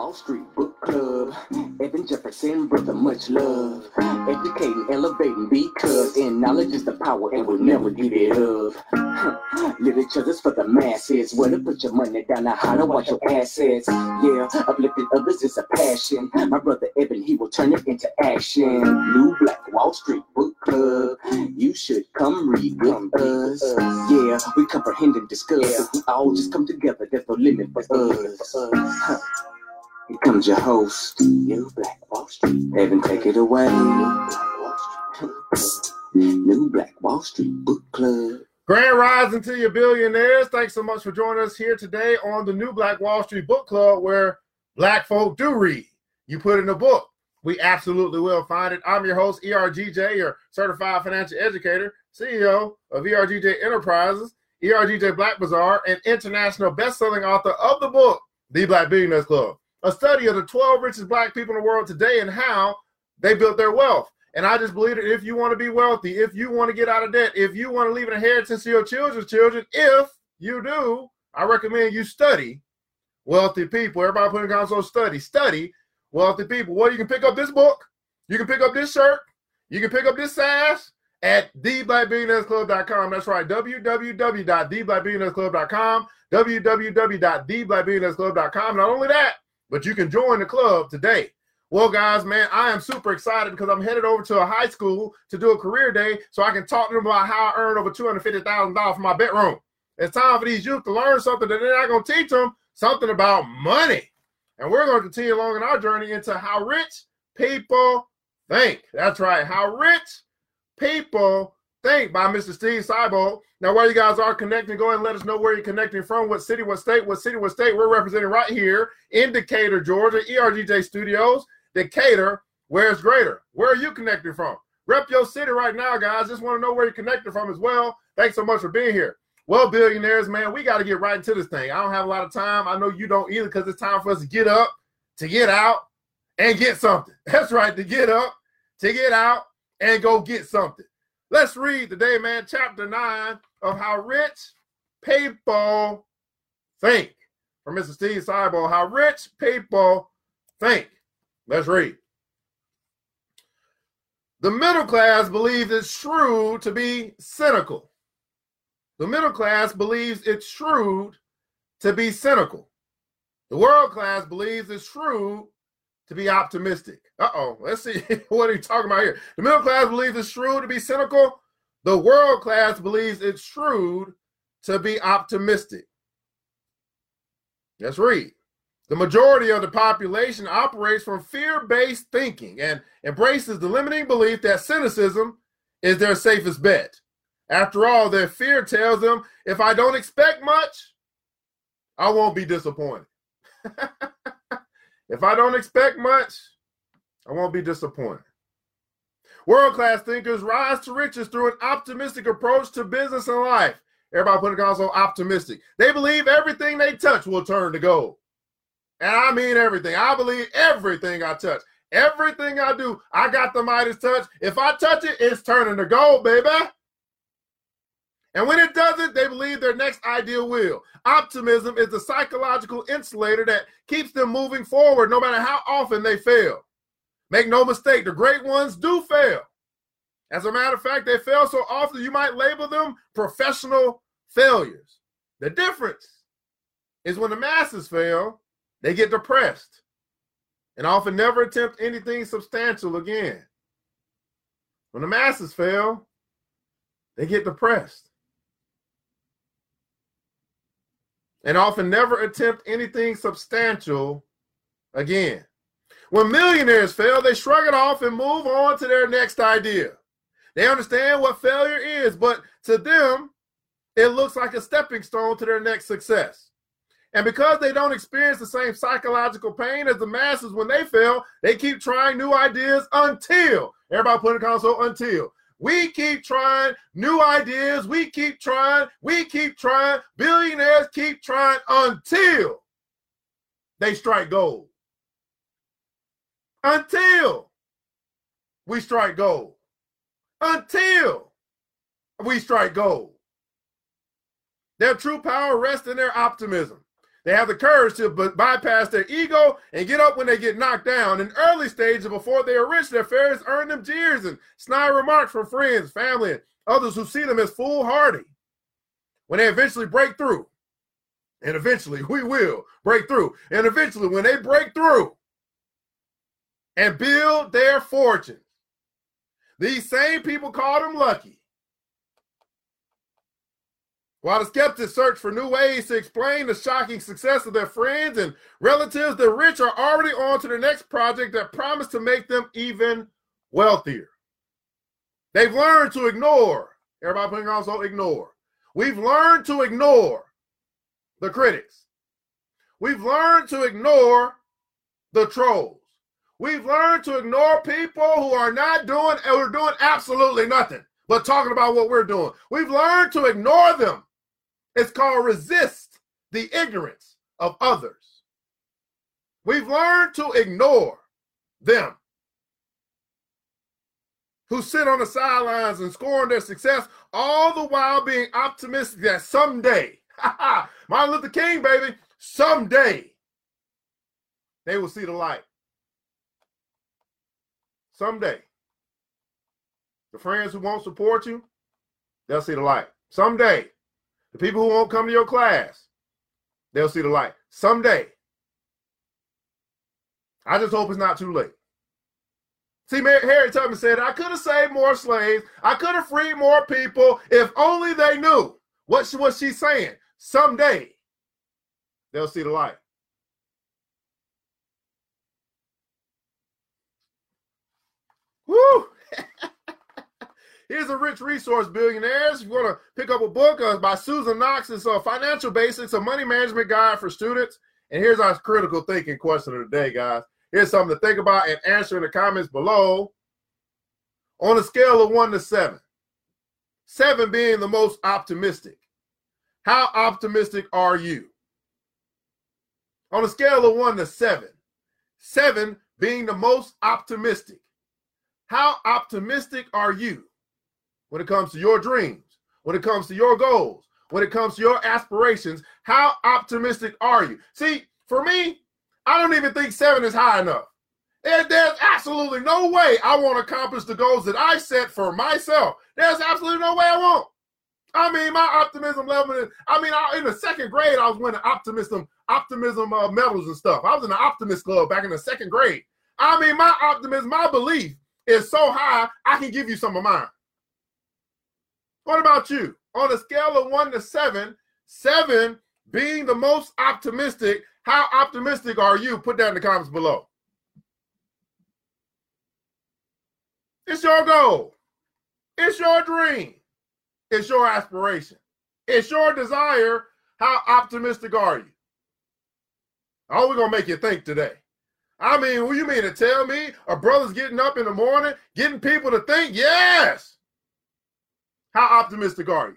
Wall Street Book Club. Evan Jefferson, brother, much love. Educating, elevating, because in knowledge is the power and we'll never give it up. Literature's for the masses. Where to put your money down, now how to watch your assets. Yeah, uplifting others is a passion. My brother Evan, he will turn it into action. New Black Wall Street Book Club. You should come read with us. Yeah, we comprehend and discuss. We all just come together, there's no limit for us. Here comes your host, New Black Wall Street. Evan, take it away. New Black Wall Street Book Club. Grand rising to your billionaires. Thanks so much for joining us here today on the New Black Wall Street Book Club, where black folk do read. You put in a book, we absolutely will find it. I'm your host, ERGJ, your certified financial educator, CEO of ERGJ Enterprises, ERGJ Black Bazaar, and international best-selling author of the book, The Black Billionaires Club. A study of the 12 richest black people in the world today and how they built their wealth. And I just believe that if you want to be wealthy, if you want to get out of debt, if you want to leave an inheritance to your children's children, if you do, I recommend you study wealthy people. Everybody put in comments on study wealthy people. Well, you can pick up this book. You can pick up this shirt. You can pick up this sash at theblackbillionairesclub.com. That's right, www.theblackbillionairesclub.com, www.theblackbillionairesclub.com. Not only that, but you can join the club today. Well, guys, man, I am super excited because I'm headed over to a high school to do a career day so I can talk to them about how I earned over $250,000 from my bedroom. It's time for these youth to learn something that they're not going to teach them, something about money. And we're going to continue along in our journey into how rich people think. That's right, how rich people think by Mr. Steve Seibold. Now, where you guys are connecting, go ahead and let us know where you're connecting from, what city, what state. We're represented right here in Decatur, Georgia, ERGJ Studios, Decatur, where it's greater. Where are you connecting from? Rep your city right now, guys. Just want to know where you're connecting from as well. Thanks so much for being here. Well, billionaires, man, we got to get right into this thing. I don't have a lot of time. I know you don't either, because it's time for us to get up, to get out, and get something. That's right, to get up, to get out, and go get something. Let's read today, man, chapter 9 of How Rich People Think from Mr. Steve Seibold. How Rich People Think. Let's read. The middle class believes it's shrewd to be cynical. The middle class believes it's shrewd to be cynical. The world class believes it's shrewd to be optimistic. Uh-oh, let's see. What are you talking about here? The middle class believes it's shrewd to be cynical. The world class believes it's shrewd to be optimistic. Let's read. The majority of the population operates from fear-based thinking and embraces the limiting belief that cynicism is their safest bet. After all, their fear tells them, if I don't expect much, I won't be disappointed. If I don't expect much, I won't be disappointed. World-class thinkers rise to riches through an optimistic approach to business and life. Everybody put it on so optimistic. They believe everything they touch will turn to gold. And I mean everything. I believe everything I touch. Everything I do, I got the Midas touch. If I touch it, it's turning to gold, baby. And when it doesn't, they believe their next idea will. Optimism is the psychological insulator that keeps them moving forward no matter how often they fail. Make no mistake, the great ones do fail. As a matter of fact, they fail so often you might label them professional failures. The difference is when the masses fail, they get depressed and often never attempt anything substantial again. When the masses fail, they get depressed and often never attempt anything substantial again. When millionaires fail, they shrug it off and move on to their next idea. They understand what failure is, but to them, it looks like a stepping stone to their next success. And because they don't experience the same psychological pain as the masses when they fail, they keep trying new ideas until, everybody put in the console, until. We keep trying new ideas. We keep trying. Billionaires keep trying until they strike gold. Until we strike gold. Until we strike gold. Their true power rests in their optimism. They have the courage to bypass their ego and get up when they get knocked down. In early stages, before they are rich, their failures earn them jeers and snide remarks from friends, family, and others who see them as foolhardy. When they eventually break through, and eventually we will break through, and eventually when they break through and build their fortunes, these same people call them lucky. While the skeptics search for new ways to explain the shocking success of their friends and relatives, the rich are already on to the next project that promised to make them even wealthier. They've learned to ignore. Everybody putting also ignore. We've learned to ignore the critics. We've learned to ignore the trolls. We've learned to ignore people who are not doing or doing absolutely nothing but talking about what we're doing. We've learned to ignore them. It's called resist the ignorance of others. We've learned to ignore them who sit on the sidelines and scorn their success, all the while being optimistic that someday, Martin Luther King, baby, someday they will see the light. Someday. The friends who won't support you, they'll see the light. Someday. The people who won't come to your class, they'll see the light. Someday. I just hope it's not too late. See, Harriet Tubman said, I could have saved more slaves. I could have freed more people if only they knew. What was she saying? Someday they'll see the light. Woo! Here's a rich resource, billionaires. If you want to pick up a book by Susan Knox, it's Financial Basics, a money management guide for students. And here's our critical thinking question of the day, guys. Here's something to think about and answer in the comments below. On a scale of 1 to 7, 7 being the most optimistic, how optimistic are you? On a scale of 1 to 7, 7 being the most optimistic, how optimistic are you? When it comes to your dreams, when it comes to your goals, when it comes to your aspirations, how optimistic are you? See, for me, I don't even think 7 is high enough. There's absolutely no way I want to accomplish the goals that I set for myself. There's absolutely no way I won't. I mean, my optimism level is, in the second grade, I was winning optimism medals and stuff. I was in the optimist club back in the second grade. I mean, my optimism, my belief is so high, I can give you some of mine. What about you? On a scale of 1 to 7, 7 being the most optimistic, how optimistic are you? Put that in the comments below. It's your goal. It's your dream. It's your aspiration. It's your desire. How optimistic are you? Oh, we're going to make you think today. I mean, what you mean to tell me a brother's getting up in the morning, getting people to think? Yes. How optimistic are you?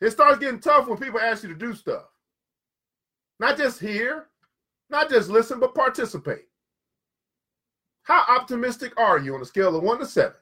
It starts getting tough when people ask you to do stuff. Not just hear, not just listen, but participate. How optimistic are you on a scale of 1 to 7?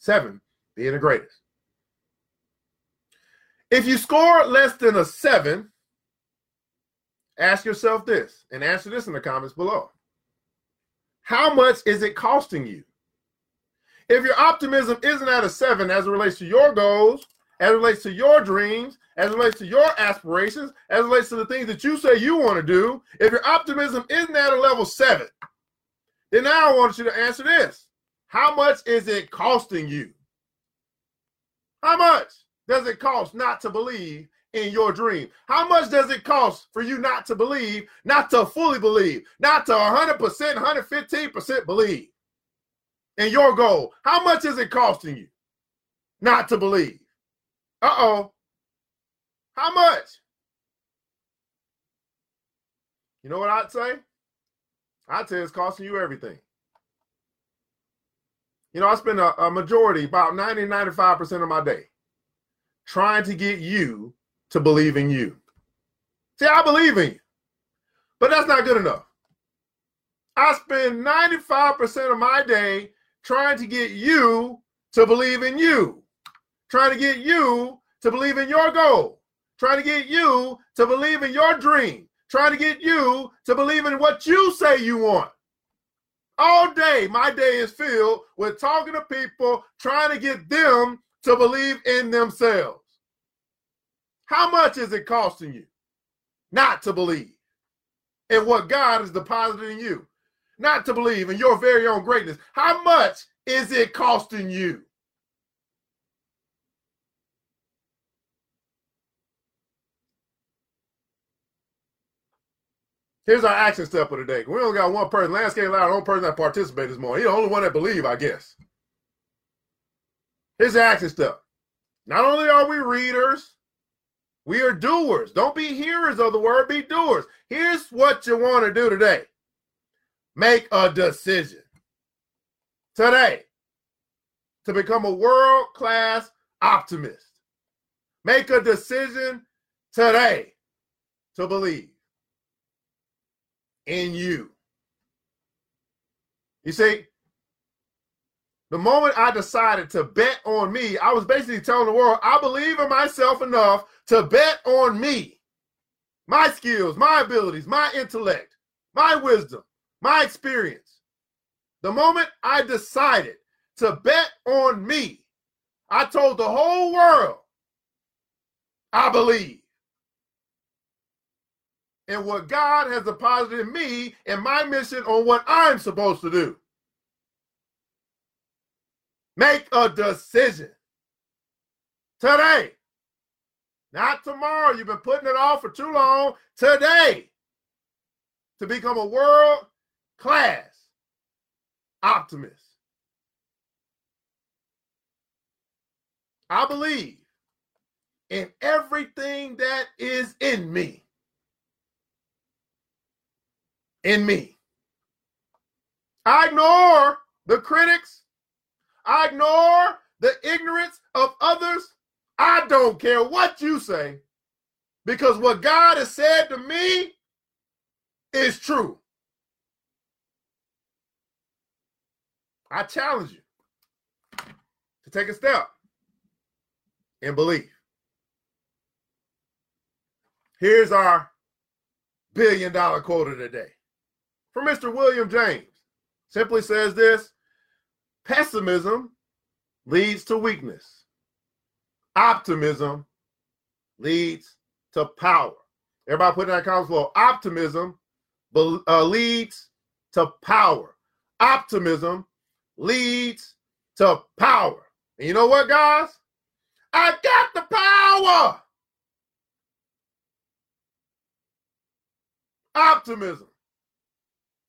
7 being the greatest. If you score less than a 7, ask yourself this and answer this in the comments below. How much is it costing you? If your optimism isn't at a 7 as it relates to your goals, as it relates to your dreams, as it relates to your aspirations, as it relates to the things that you say you want to do, if your optimism isn't at a level 7, then now I want you to answer this. How much is it costing you? How much does it cost not to believe in your dream? How much does it cost for you not to believe, not to fully believe, not to 100%, 115% believe? And your goal, how much is it costing you not to believe? Uh-oh. How much? You know what I'd say? I'd say it's costing you everything. You know, I spend a majority, about 90, 95% of my day trying to get you to believe in you. See, I believe in you, but that's not good enough. I spend 95% of my day trying to get you to believe in you, trying to get you to believe in your goal, trying to get you to believe in your dream, trying to get you to believe in what you say you want. All day, my day is filled with talking to people, trying to get them to believe in themselves. How much is it costing you not to believe in what God is depositing in you, not to believe in your very own greatness? How much is it costing you? Here's our action step of the day. We only got one person. Lance can't allow the only person that participated this morning. He's the only one that believed, I guess. Here's the action step. Not only are we readers, we are doers. Don't be hearers of the word, be doers. Here's what you want to do today. Make a decision today to become a world-class optimist. Make a decision today to believe in you. You see, the moment I decided to bet on me, I was basically telling the world, I believe in myself enough to bet on me, my skills, my abilities, my intellect, my wisdom, my experience. The moment I decided to bet on me, I told the whole world, I believe in what God has deposited in me and my mission on what I'm supposed to do. Make a decision today. Not tomorrow. You've been putting it off for too long. Today, to become a world-class optimist. I believe in everything that is in me. In me. I ignore the critics. I ignore the ignorance of others. I don't care what you say, because what God has said to me is true. I challenge you to take a step in belief. Here's our billion-dollar quote of the day. From Mr. William James, simply says this: pessimism leads to weakness. Optimism leads to power. Everybody put in that comments below. Optimism leads to power. Optimism leads to power. And you know what, guys? I got the power. Optimism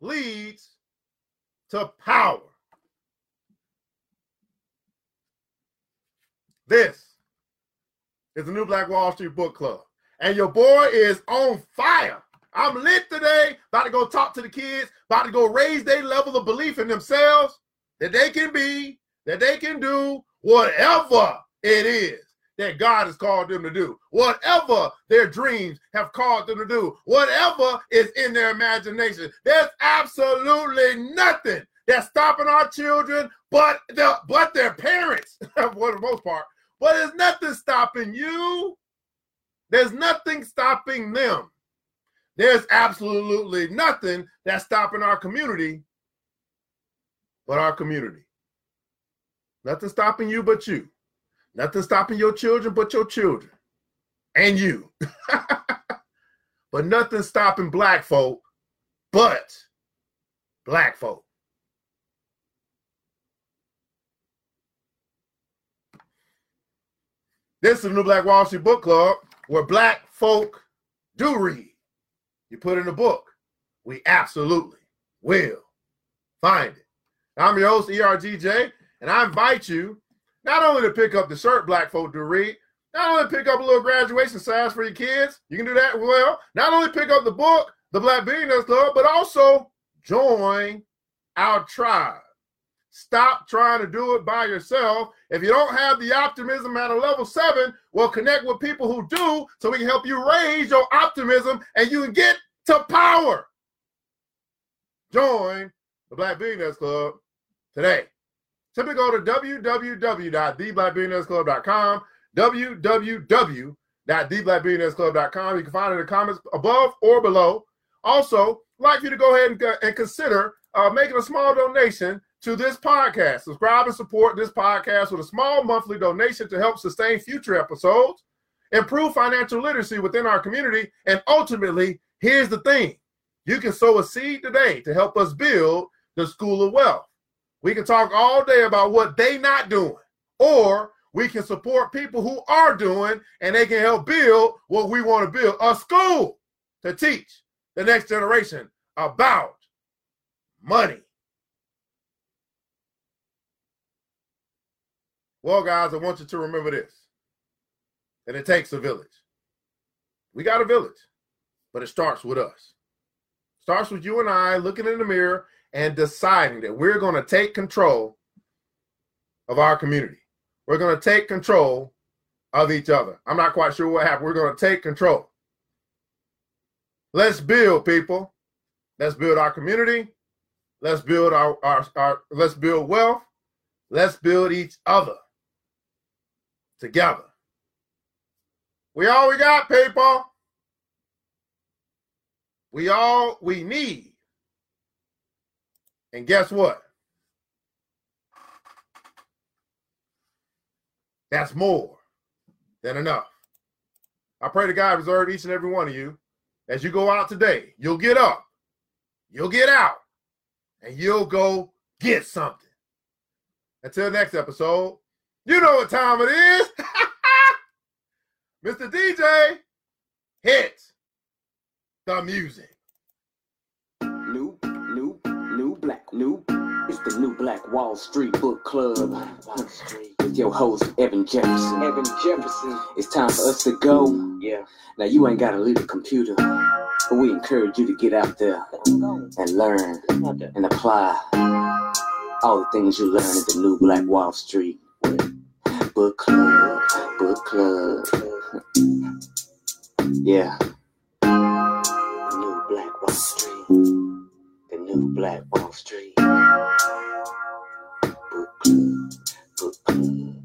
leads to power. This is the new Black Wall Street Book Club. And your boy is on fire. I'm lit today. About to go talk to the kids. About to go raise their level of belief in themselves. That they can be. That they can do whatever it is that God has called them to do. Whatever their dreams have called them to do. Whatever is in their imagination. There's absolutely nothing that's stopping our children but their parents, for the most part. But there's nothing stopping you. There's nothing stopping them. There's absolutely nothing that's stopping our community but our community. Nothing stopping you but you. Nothing stopping your children but your children and you. But nothing stopping Black folk but Black folk. This is the new Black Wall Street Book Club, where Black folk do read. You put in a book, we absolutely will find it. I'm your host, ERGJ, and I invite you not only to pick up the shirt Black folk do read, not only pick up a little graduation size for your kids, you can do that well, not only pick up the book, The Black Billionaires Club, but also join our tribe. Stop trying to do it by yourself. If you don't have the optimism at a level 7, well, connect with people who do so we can help you raise your optimism and you can get to power. Join the Black Billionaires Club today. Simply go to www.theblackbillionairesclub.com, www.theblackbillionairesclub.com. www.theblackbillionairesclub.com. You can find it in the comments above or below. Also, I'd like you to go ahead and consider making a small donation to this podcast. Subscribe and support this podcast with a small monthly donation to help sustain future episodes, improve financial literacy within our community, and ultimately, here's the thing. You can sow a seed today to help us build the School of Wealth. We can talk all day about what they're not doing, or we can support people who are doing, and they can help build what we want to build, a school to teach the next generation about money. Well, guys, I want you to remember this, that it takes a village. We got a village, but it starts with us. It starts with you and I looking in the mirror and deciding that we're going to take control of our community. We're going to take control of each other. I'm not quite sure what happened. We're going to take control. Let's build, people. Let's build our community. Let's build let's build wealth. Let's build each other together. We all we got, people. We all we need. And guess what? That's more than enough. I pray to God preserve each and every one of you. As you go out today, you'll get up, you'll get out, and you'll go get something. Until next episode, you know what time it is. Mr. DJ, hit the music. New black, new. It's the New Black Wall Street Book Club with your host, Evan Jefferson. It's time for us to go. Yeah. Now, you ain't got to leave the computer, but we encourage you to get out there and learn and apply all the things you learn at the New Black Wall Street Book Club. Yeah. The New Black Wall Street. The New Black Wall Street. Book Club.